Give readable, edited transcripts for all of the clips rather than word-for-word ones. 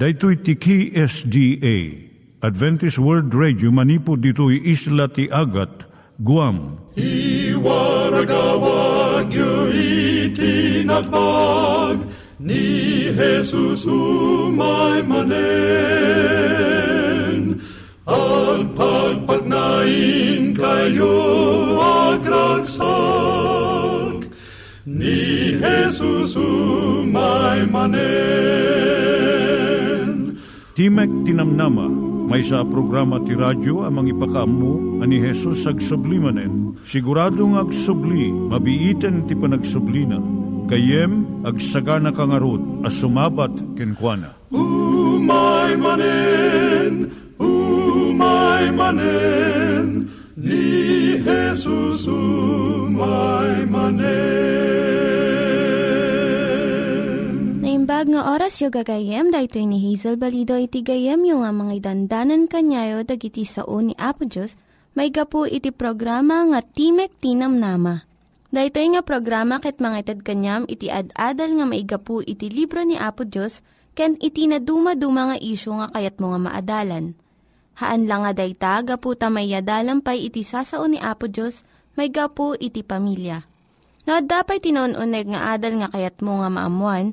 Daito'y tiki SDA Adventist World Radio manipod dito'y Isla ti Agat, Guam. I waragawag yu itinatpag ni Jesus umay manen. Ang pagpagnain kayo agraksak ni Jesus umay manen. Timek Ti Namnama. May sa programa ti radyo amang ipakaammo ani Hesus agsublimanen. Siguradong agsubli, mabiiten ti panagsublina. Kayem agsagana kangarot as sumabat kenkuana. Umay manen, ni Hesus umay manen. Naimbag nga oras yung gagayem, dahito ni Hazel Balido iti gagayem yung nga mga dandanan kanyayo dag iti sao ni Apo Diyos, may gapu iti programa nga Timek Ti Namnama. Dahito nga programa ket mangited kanyam iti ad-adal nga may gapu iti libro ni Apo Diyos, ken iti na dumaduma nga isyo nga kayat mo nga maadalan. Haan lang nga dayta, gapu tamayadalam pay iti sao ni Apo Diyos, may gapu iti pamilya. No, dapay tinon-uneg nga adal nga kayat mo nga maamuan,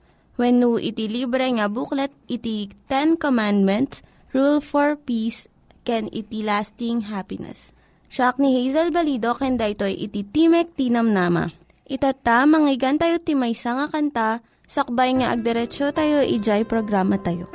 Wenno iti libre nga booklet, iti Ten Commandments, Rule for Peace, ken iti Lasting Happiness. Siak ni Hazel Balido, ken daytoy iti Timek Ti Namnama. Itata, manggigan tayo ti maysa nga kanta, sakbay nga agderetsyo tayo, ijay programa tayo.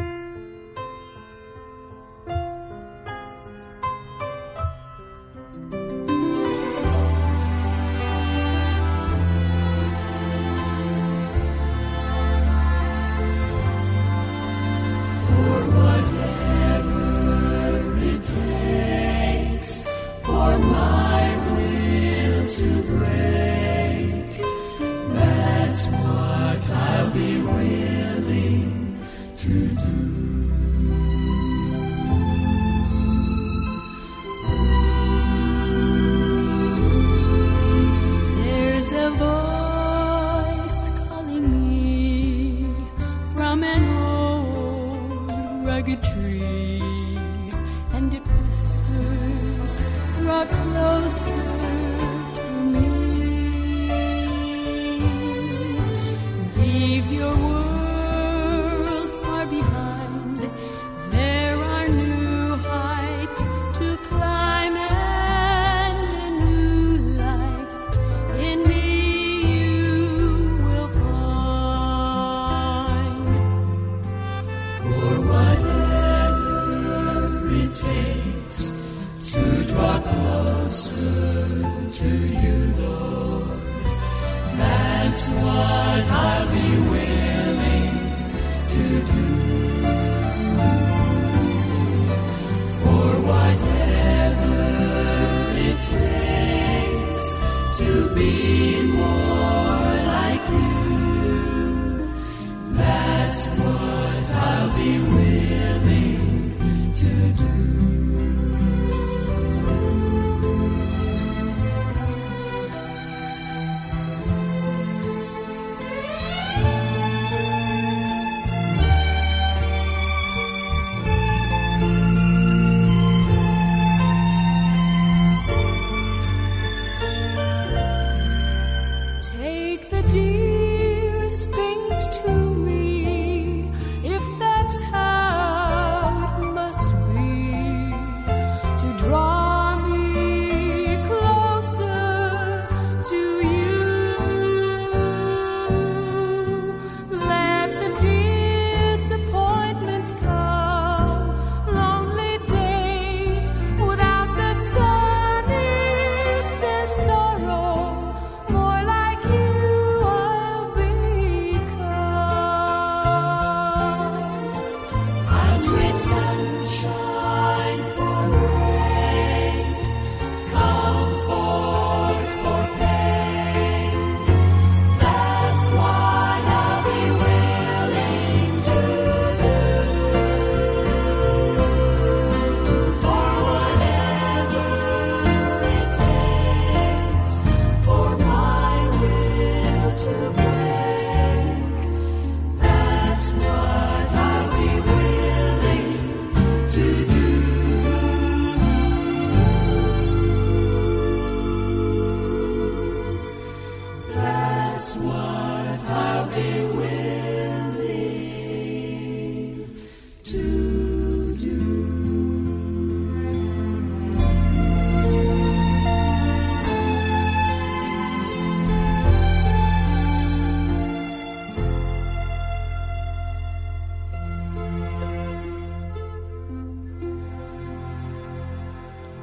If that's how it must be,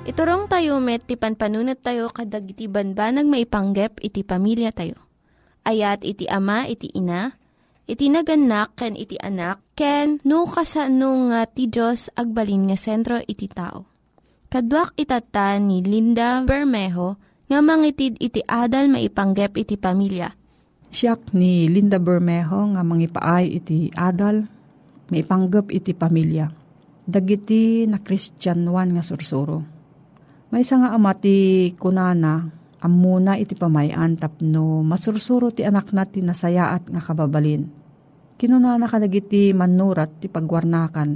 Iturong tayo met, ti panpanunat tayo, kadag iti banbanag maipanggep, iti pamilya tayo. Ayat iti ama, iti ina, iti naganak, ken iti anak, ken no kasano nga ti Diyos agbalin nga sentro iti tao. Kaduak itata ni Linda Bermejo, nga mangitid iti adal maipanggep iti pamilya. Siak ni Linda Bermejo, nga mangipaay iti adal maipanggep iti pamilya. Dagiti na Kristiyanuan nga sursuro. May isa nga ama ti kunana, amuna iti pamayan tapno masursuro ti anak natin nasayaat nga kababalin. Kinunana kadagiti manurat ti pagwarnakan,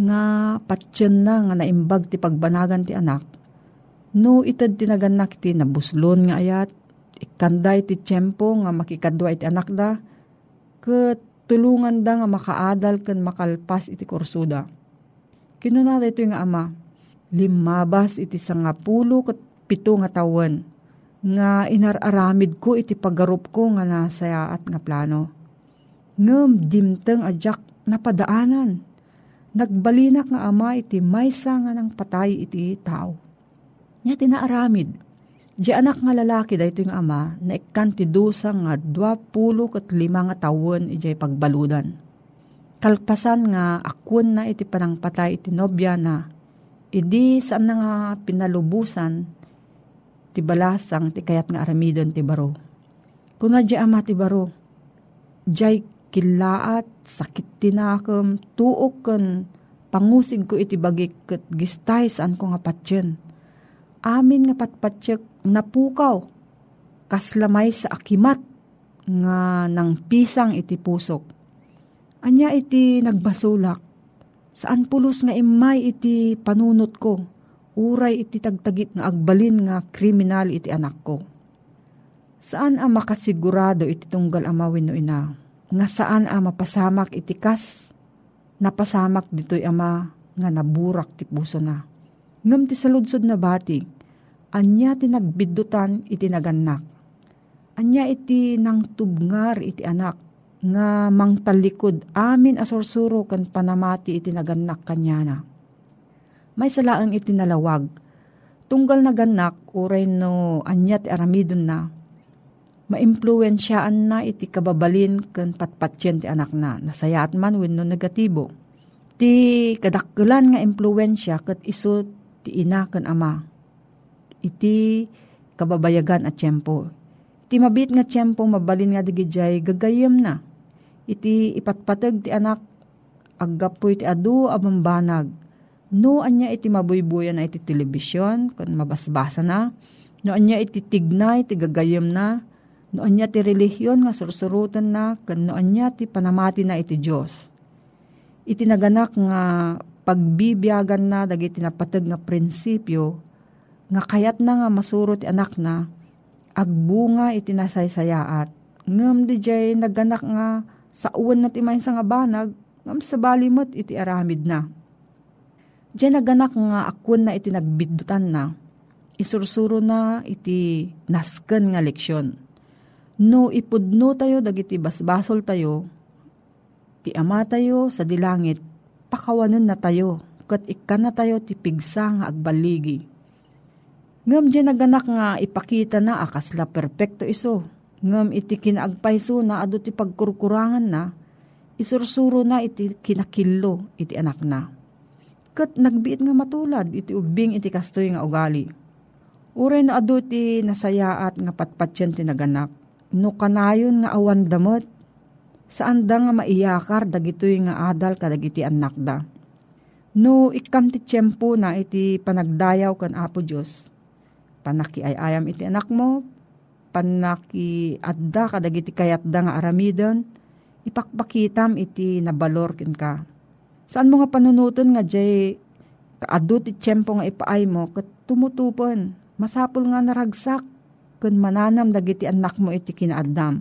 nga patyan na nga naimbag ti pagbanagan ti anak. No itad tinaganak ti nabuslon nga ayat, ikanday ti tiyempo nga makikadwa iti anak da, ket tulungan da nga makaadal ken makalpas iti kursuda. Kinunana ito nga ama, limabas iti 117 nga tawen nga inararamid ko iti paggarup ko nga nasayaat nga plano. Ngem dimteng ajak napadaanan. Nagbalinak nga ama iti maysa nga nang patay iti tao. Nya tinaaramid. Di anak nga lalaki da ito yung ama na ikan ti dusa nga 25 nga tawen iti pagbaludan. Kalpasan nga akwen na iti panangpatay iti nobya na idi saan na nga pinalubusan ti balasang ti kayat nga aramidan ti baro. Kuna di ama ti baro, di kilaat, sakit tinakam, tuok kan, pangusig ko iti bagik kat gistay saan ko nga patyen. Amin nga patpatsyak napukaw, kaslamay sa akimat nga nang pisang iti pusok. Anya iti nagbasulak, saan pulos nga imay iti panunot ko, uray iti tagtagit nga agbalin nga kriminal iti anak ko. Saan ang makasigurado iti tunggal amawin no ina? Nga saan ang mapasamak iti kas? Napasamak dito'y ama nga naburak ti puso na. Ngam ti saludsod na bati, anya ti nagbidutan iti naganak. Anya iti nang tubngar iti anak. Nga mangtalikod amin asursuro kan panamati iti naganak kanyana. May salaang iti nalawag. Tunggal naganak, uray no anyat aramidon na. Maimpluwensyaan na iti kababalin kan patpatsyan ti anak na. Nasayaat man wenno negatibo. Ti kadakkelan nga impluwensya ket isu ti ina kan ama. Iti kababayagan at tiyempo. Iti mabit nga tiyempo mabalin nga digijay gagayem na. Iti ipatpateg ti anak, aggapoy ti adu abambanag. No anya iti mabuybuyan na iti telebisyon, kung mabasbasa na. No anya iti tignay, ti gagayem na. No anya ti relihiyon nga sursurutan na, kung no anya ti panamati na iti Diyos. Iti naganak nga pagbibiyagan na, dagiti napateg nga prinsipyo, nga kayat na nga masuro ti anak na, agbunga iti nasaysayaat. Ngam di jay naganak nga sa uwan na timay sa nga banag, ngam sa balimot iti aramid na. Jay naganak nga akun na iti nagbidutan na, isursuro na iti nasken nga leksyon. No ipudno tayo dagiti basbasol tayo, ti ama tayo sa dilangit, pakawanan na tayo, kat ikan na tayo ti pigsa nga agbaligi. Ngam di naganak nga ipakita na akasla perpekto iso. Ngam iti kinaagpayso na adu ti pagkurkurangan na, isursuro na iti kinakillo iti anak na. Kat nagbiit nga matulad iti ubing iti kastoy nga ugali. Uray na adu ti nasayaat nga patpatsyan ti naganak. No kanayon nga awan damot, saan da nga maiyakar dagitoy nga adal kadagiti anak da. No ikam ti tiyempo na iti panagdayaw kan Apo Diyos. Panakiayayam iti anak mo, panakiadda kadagiti kayatda nga aramidon, ipakpakitam iti nabalor ken ka. Saan mo nga panunuton nga jay kaadu ti tiyempo nga ipaay mo ket tumutupon, masapol nga naragsak ken mananam dagiti anak mo iti kinaadam.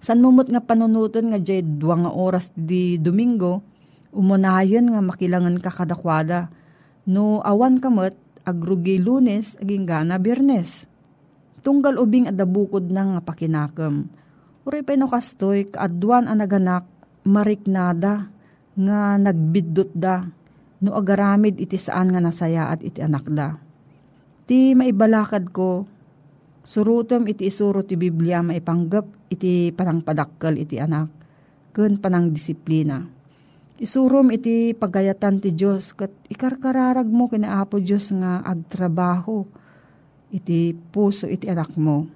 Saan mo mo't nga panunuton nga jay 2 oras di Domingo, umunayon nga makilangan ka kadakwada, no awan kamot agrugi Lunes aging gana Biyernes. Tunggal ubing adabukod na nga pakinakam. Uray pa'y no kastoy, kaadwan ang naganak, mariknada, nga nagbidot da, no agaramid iti saan nga nasaya at iti anakda. Ti maibalakad ko, surutom iti isuro ti Biblia maipanggap iti panangpadakkal iti anak, ken panang disiplina. Isurom iti pagayatan ti Diyos, kat ikarkararag mo kinaapo Diyos nga agtrabaho iti puso iti anak mo.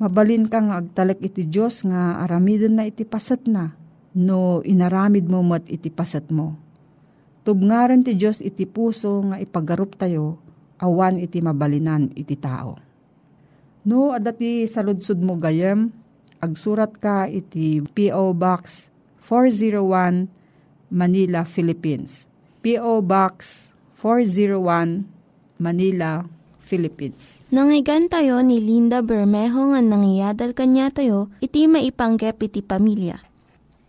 Mabalin kang agtalek iti Diyos nga aramidon na iti pasat na, no inaramid mo mat iti pasat mo. Tubngaran ti Diyos iti puso nga ipagarup tayo, awan iti mabalinan iti tao. No adati saludsud mo gayem, agsurat ka iti P.O. Box 401, Manila, Philippines. P.O. Box 401, Manila, Philippines. Nangyigan tayo ni Linda Bermejo nga nangyadal kanya tayo, iti maipanggep iti pamilya.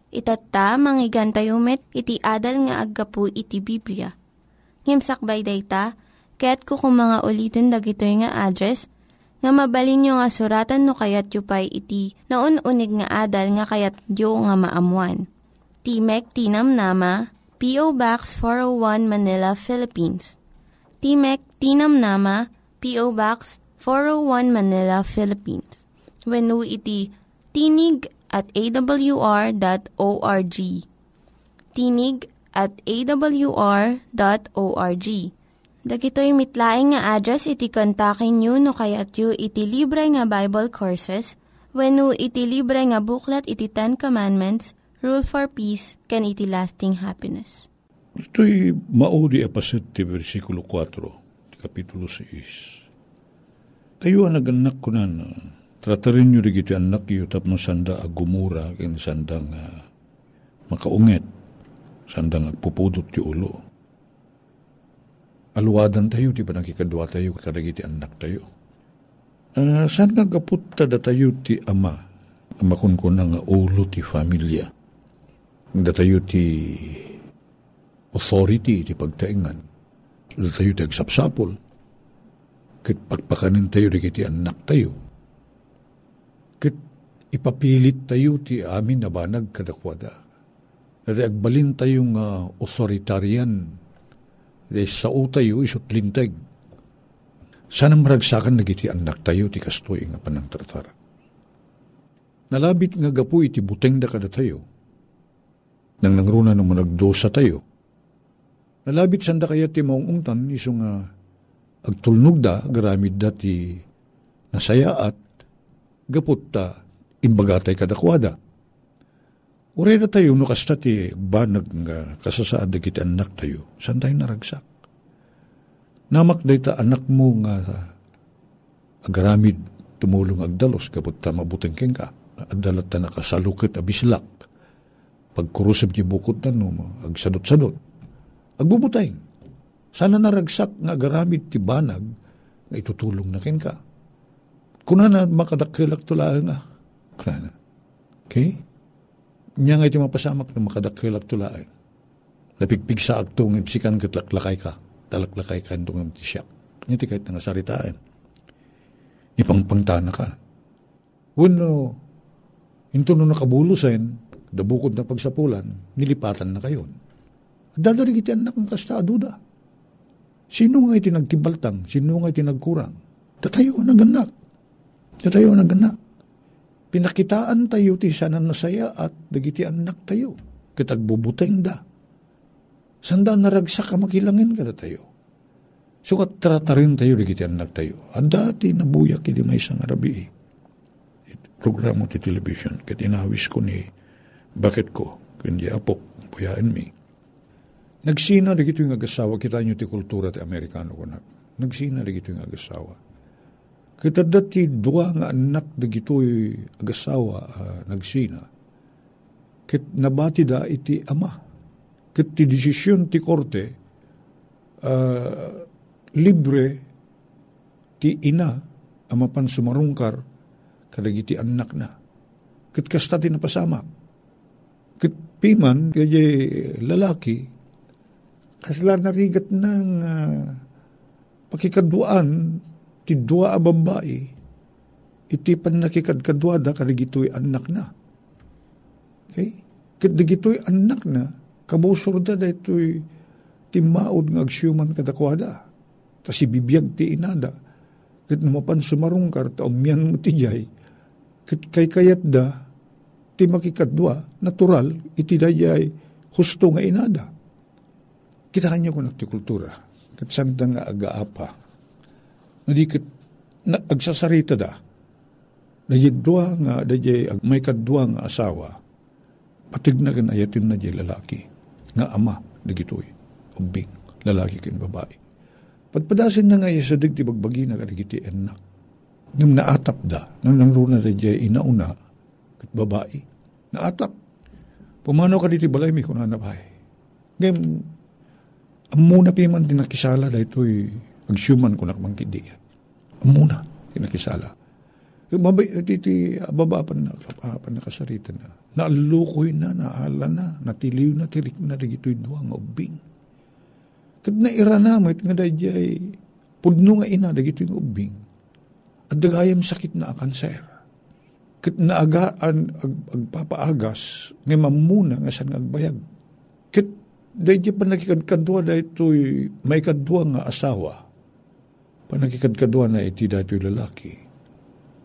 Itata, mangyigan tayo met, iti adal nga aggapu iti Biblia. Ngimsakbay dayta, kaya't kukumanga ulitin dagito nga address, nga mabalin nyo nga suratan no kayat yu pa'y iti na unig nga adal nga kayat yu nga maamuan. Timek Ti Namnama, P.O. Box 401 Manila, Philippines. Timek Ti Namnama, P.O. Box 401 Manila, Philippines. Wenno iti tinig@awr.org. Tinig@awr.org. Dagitoy mitlaing nga address iti kontakin nyo no kayat yu iti libre nga Bible Courses wenno iti libre nga buklat iti Ten Commandments, Rule for Peace, can iti Lasting Happiness. Ito'y maudi apaset ti versikulo 4, ti kapitulo 6. Kayo ang nag-anak ko na, tratarin nyo rin iti anak iyo tapno sanda agumura, kaya sanda nga makaunget, sanda nga agpupudot ti ulo. Aluwadan tayo, di ba nakikadwa tayo, karag iti anak tayo. Saan nga kaputa da tayo ti ama, amakon ko na nga ulo ti familia. Datayo ti authority, ti pagtaingan. Datayo ti agsapsapol. Kit pagpakanin tayo, di kiti anak tayo. Kit ipapilit tayo ti amin na banag kadakwada. Dati agbalin tayong authoritarian. Dati sao tayo isutlintag. Sana maragsakan na kiti anak tayo, ti kastoy nga panang tratara. Nalabit nga gapu iti buteng da kada tayo. Nang nangruna nung managdosa tayo. Nalabit sanda kaya ti maungungtan iso nga agtulnog da, garamid da ti nasaya at gapot ta imbagatay kadakwada. Uray na tayo no kasta ti banag nga kasasaad da kita anak tayo. Saan tayo naragsak? Namakday ta anak mo nga agaramid tumulong agdalos gapot ta mabuteng keng ka. Adalat na nakasalukit abislak. Pagkurusap ti bukod na no, agsadot-sadot. Agbubutay. Sana naragsak nga agaramid ti banag na itutulong na ken ka. Kuna na makadakilak tulaan nga. Kuna na. Okay? Nya nga iti mapasamak na makadakilak tulaan. Napigpig sa agtong ipsikan katlaklakay ka. Talaklakay ka itong tisyak. Nya ti kahit na nasaritaan. Ipangpangtana ka. Wano, ito nung nakabulusin, dabukod na pagsapulan, nilipatan na kayon. Dadarig iti anak ng kasta, aduda. Sino nga iti nagkibaltang? Sino nga iti nagkurang? Datayo ang nag-anak. Datayo ang nag-anak. Pinakitaan tayo ti sana nasaya at dagiti anak tayo. Kitagbubuteng da. Sanda naragsak ka makilangin ka na tayo. So katrata rin tayo dagiti anak tayo. At dati nabuyak iti may isang arabi programo ti television, kat inawis ko ni bakit ko, kundi apok, buyain mi. Nagsina na kito yung agasawa, kita nyo ti kultura ti Amerikano ko na. Nagsina na kito yung agasawa. Kita dati dua nga anak na kito yung agasawa, nagsina. Kit nabati da iti ama. Kit ti desisyon ti korte, libre ti ina, amapan sumarungkar, kadagiti anak na. Kit kasta tinapasama. Kit piman, kaya lalaki, kasla narigat ng pakikaduan, ti dua a babae, iti pan nakikadkadwada, kadagito'y anak na. Okay? Kadagito'y anak na, kabusor da ito'y timaod ng agsyuman kadakwada. Tapos ibibiyag ti inada. Kat namapan sumarong kar, taumyan mo ti jay. Kat kaykayat da, ti makikadwa, natural, iti dayay, husto nga inada. Kitahan niyo kung nagtikultura. Kat sanda nga agaapa. Nadi kat agsasarita da. Dayidwa nga, dayay, may kadwa nga asawa. Patig na ganayatin na jay lalaki. Nga ama, nagitoy. Umbing, lalaki kin babae. Padpadasin na nga yung sadig ti bagbagi na karigiti enak. Nung naatap da, nung nangruna na jay inauna, kat babae, naatap. Pumano ka diti balay, may kunanapay. Ngayon, amuna piman tinakisala da ito'y agsyuman ko nakamangkid di. Amuna, tinakisala. Titi, ababa pa na kasarita na. Naalukoy na, naala na, natiliw na, tirik na, rigito'y duwang ubing. Kat nairanamit nga dayay, pudno nga ina, rigito'y ubing. At dagayam sakit na kanser. Kat naagaan, agpapaagas, ngay mamuna, nga saan agbayag. Kat dayay pa nakikadkadwa dayto'y may kadwa nga asawa. Pa nakikadkadwa na iti dayto'y lalaki.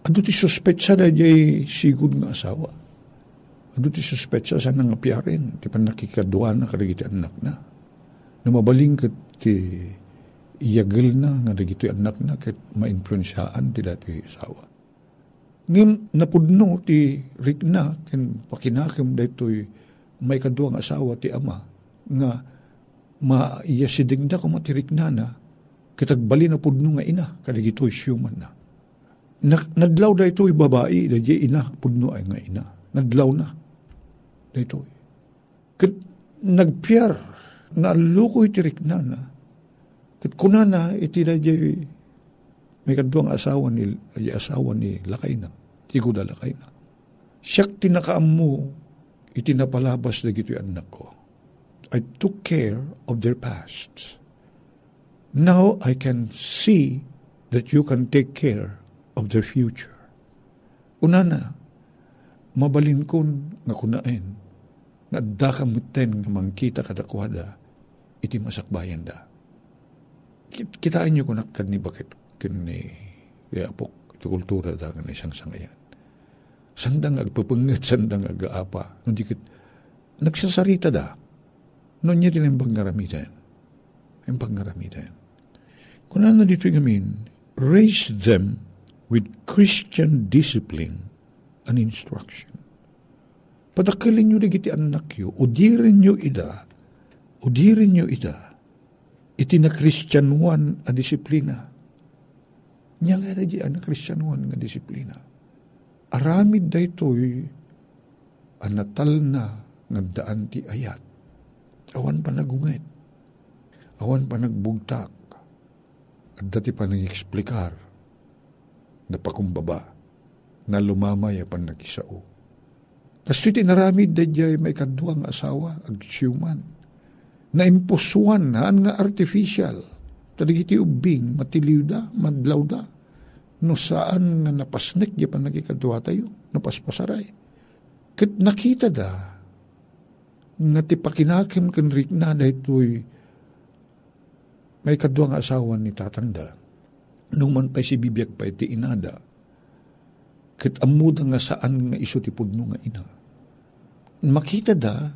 Ado ti suspetsa na jay sigud nga asawa. Ado ti suspetsa sa nga piyarin. Ti panakikadwa na karagiti anak na. Numabaling kat ti iyagal na nga nagiti anak na kat ma-influensyaan ti dati asawa. Ngim napudno ti rik na ken pakinakem daytoy may kadwa nga asawa ti ama nga maiyasideng na kung matirik na na kitagbali na pudno nga ina karagito isyuman na. Nadlaw da ito'y babae, da jay ina, pudno ay nga ina. Nadlaw na. Da ito'y. Kat nagpiyar, naaluko'y tirik na na. Kat kuna na, iti da jay, may kadwang asawa ni lakay na. Siguda lakay na. Siyak tinakaamu, iti napalabas da gito'y anak ko. I took care of their past. Now I can see that you can take care of their future. Una na, mabalin kun nga kunain, nga dakamuten nga mangkita kadakwada, iti masakbayan da. Kitain nyo kunak kani bakit kani yapok, iti kultura da kani isang sangayan. Sandang agpapangit, sandang agaapa, nundikit, nagsasarita da, nun niya din ang pangaramitan. Ang pangaramitan. Kunan na dito gamin, raise them with Christian discipline and instruction. Patakilin nyo na giti anak nyo, udirin nyo ida, iti na Christianwan a disiplina. Nya nga na di anak Christianwan nga disiplina. Aramid da ito'y anatal na nagdaan ti ayat. Awan pa nagungit. Awan pa nagbugtak. At dati pa nang-eksplikar napakumbaba, na lumamay apan nag-isao. Kasto itinaramid na diya'y may kadwang asawa, agsyuman, na imposuan, haan nga artificial, tadigiti ubing, matiliw da, madlaw da, no saan nga napasnik diya pa nagikadwa tayo, napaspasaray. Kat nakita da, nga tipakinakim kanrik na dahito'y may kadwang asawa ni tatanda, nung man pa'y si bibiyag pa'y ti inada, kat amuda nga saan nga iso ti pudno nga ina. Makita da,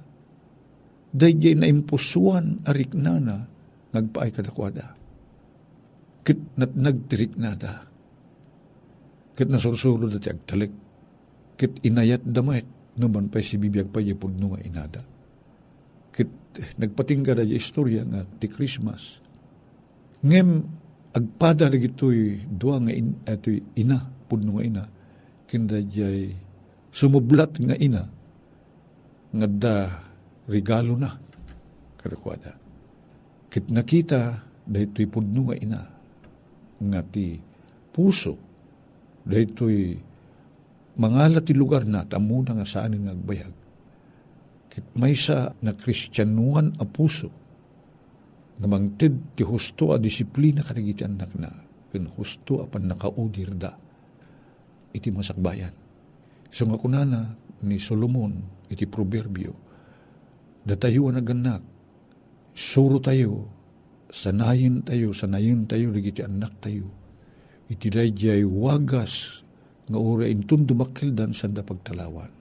dayjay na imposuan arik nana, nagpaay kadakwada. Kat nagtirik nada, kat nasursuro dati agtalik, kat inayat damait, nung man pa'y si bibiyag pa'y pudno nga inada. Kat nagpatingga dayjay istorya nga ti Christmas, ngem agpada na gito'y dua nga ina, pudno nga ina, kinda jay sumublat nga ina, nga da regalo na, kadakwada. Kit nakita, dahito'y pudno nga ina, nga ti puso, dahito'y mangala ti lugar na, tamuna nga saanin nga agbayag. Kit may sa na Kristiyanuan a puso, namangtid ti husto a disiplina kanagiti anak na, ken husto apan nakaudir da, iti masakbayan. So nga kunana ni Solomon, iti proverbio, datayuan aganak, suro tayo, sanayin tayo, ligiti anak tayo. Iti dayjay wagas nga ura intun dumakildan sanda pagtalawan.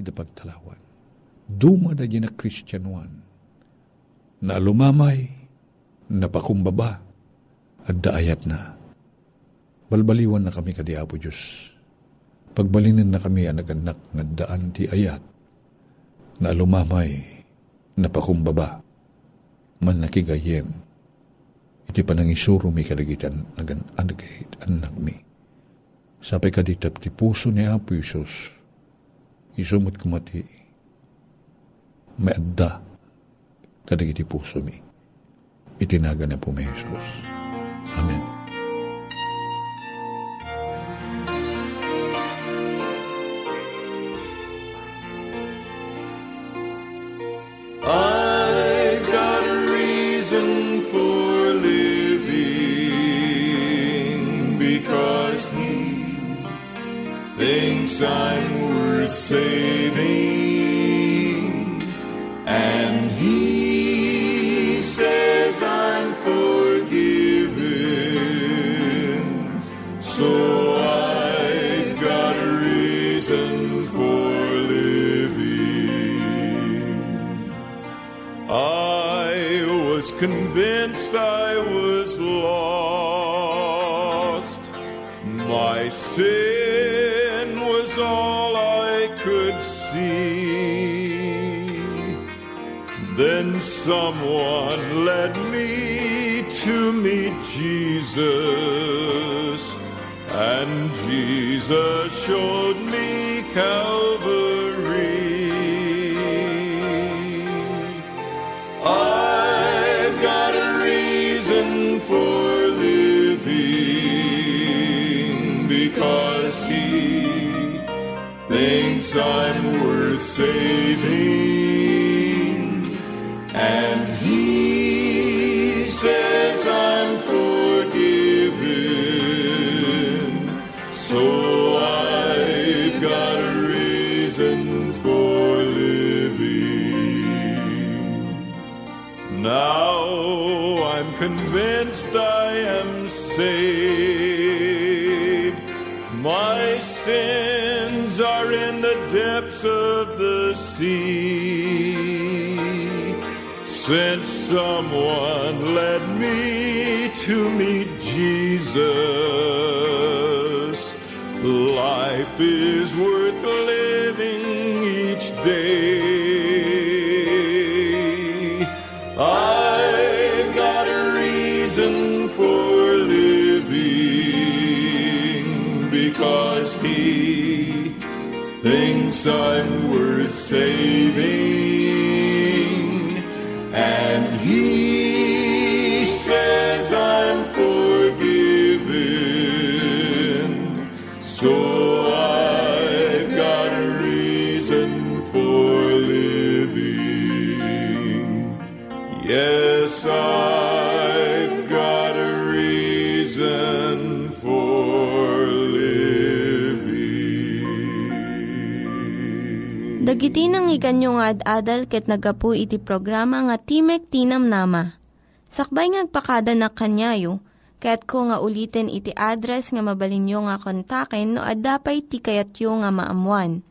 Iti pagtalawan. Duma da jina Christian one. Na lumamay, napakumbaba, at daayat na. Balbaliwan na kami kadi Apo Diyos. Pagbalinin na kami ang naganak na daan ti ayat. Na lumamay, napakumbaba, man nakigayem. Iti panangisuro mi kalagitan nagananagahit anak mi. Sapay ka ditap ti puso ni Apo Isus. Isumot kumati. May adda kadagiti puso mi. Itinaga na po may Isus. Amen. I've got a reason for living because He thinks I'm worth saving, and He says I'm forgiven. So I've got a reason for I was convinced I was lost. My sin was all I could see. Then someone led me to meet Jesus, and Jesus showed me Calvary. I've got a reason for living because He thinks I'm worth saving, and He says I'm forgiven. So I've got a reason for living. Now I'm convinced I am saved. My sins are in the depths of the sea. Since someone led me to meet Jesus, life is worth living each day. I've got a reason for living because He thinks I'm worth saving, and He says I'm forgiven. So I've got a reason for yes, I've got a reason for living. Dagiti nangyiganyo nga ad-adal ket nagapu iti programa nga Timek Ti Namnama. Sakbay ngagpakada na kanyayo, ket ko nga ulitin iti address nga mabalinyo nga kontaken no ad-dapay tikayatyo nga maamuan.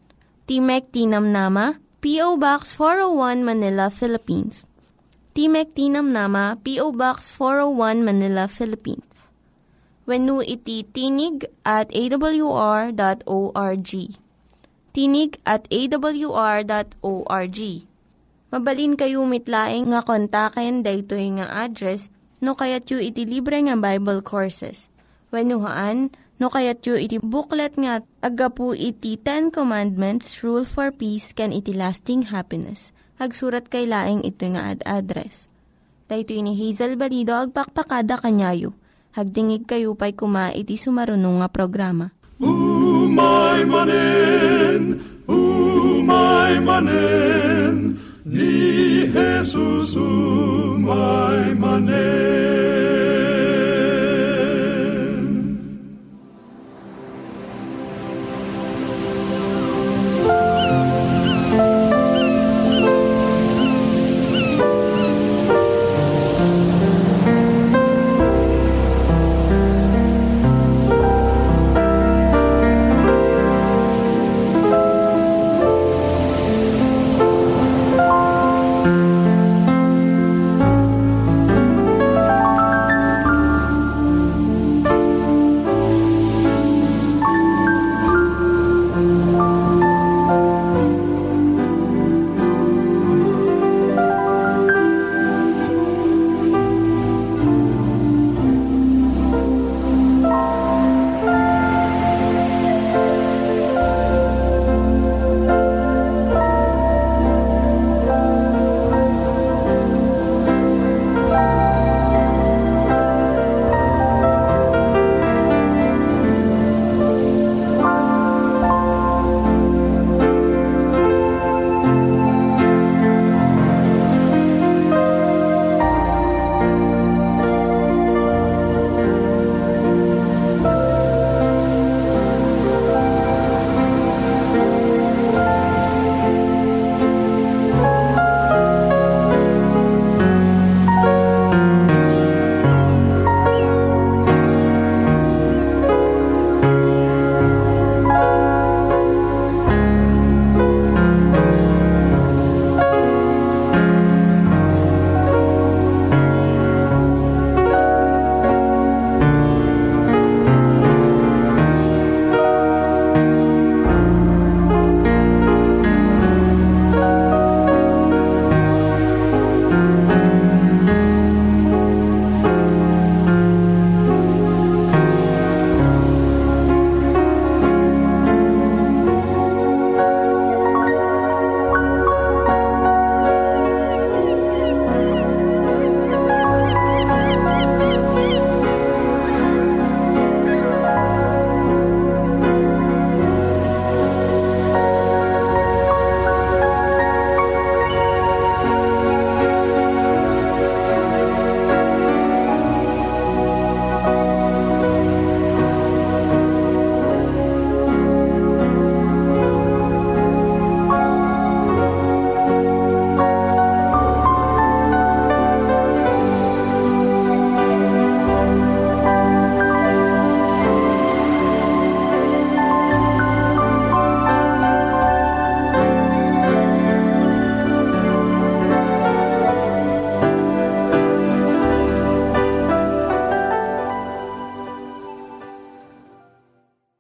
Timek Ti Namnama, P.O. Box 401 Manila, Philippines. Timek Ti Namnama, P.O. Box 401, Manila, Philippines. Wenno iti tinig at awr.org. Tinig at awr.org. Mabalin kayo mitlaing nga kontaken daytoy nga address no kayatyo iti libre nga Bible Courses. Wennohaan no kayatyo iti booklet nga agapu iti Ten Commandments, Rule for Peace, ken iti Lasting Happiness. Hagsurat kay laeng ito nga ad-address. Dahito ni Hazel Balido, agpakpakada kanyayo. Hagdingig kayo pa'y kuma iti sumarunong nga programa. Umay manen, ni Jesus umay manen.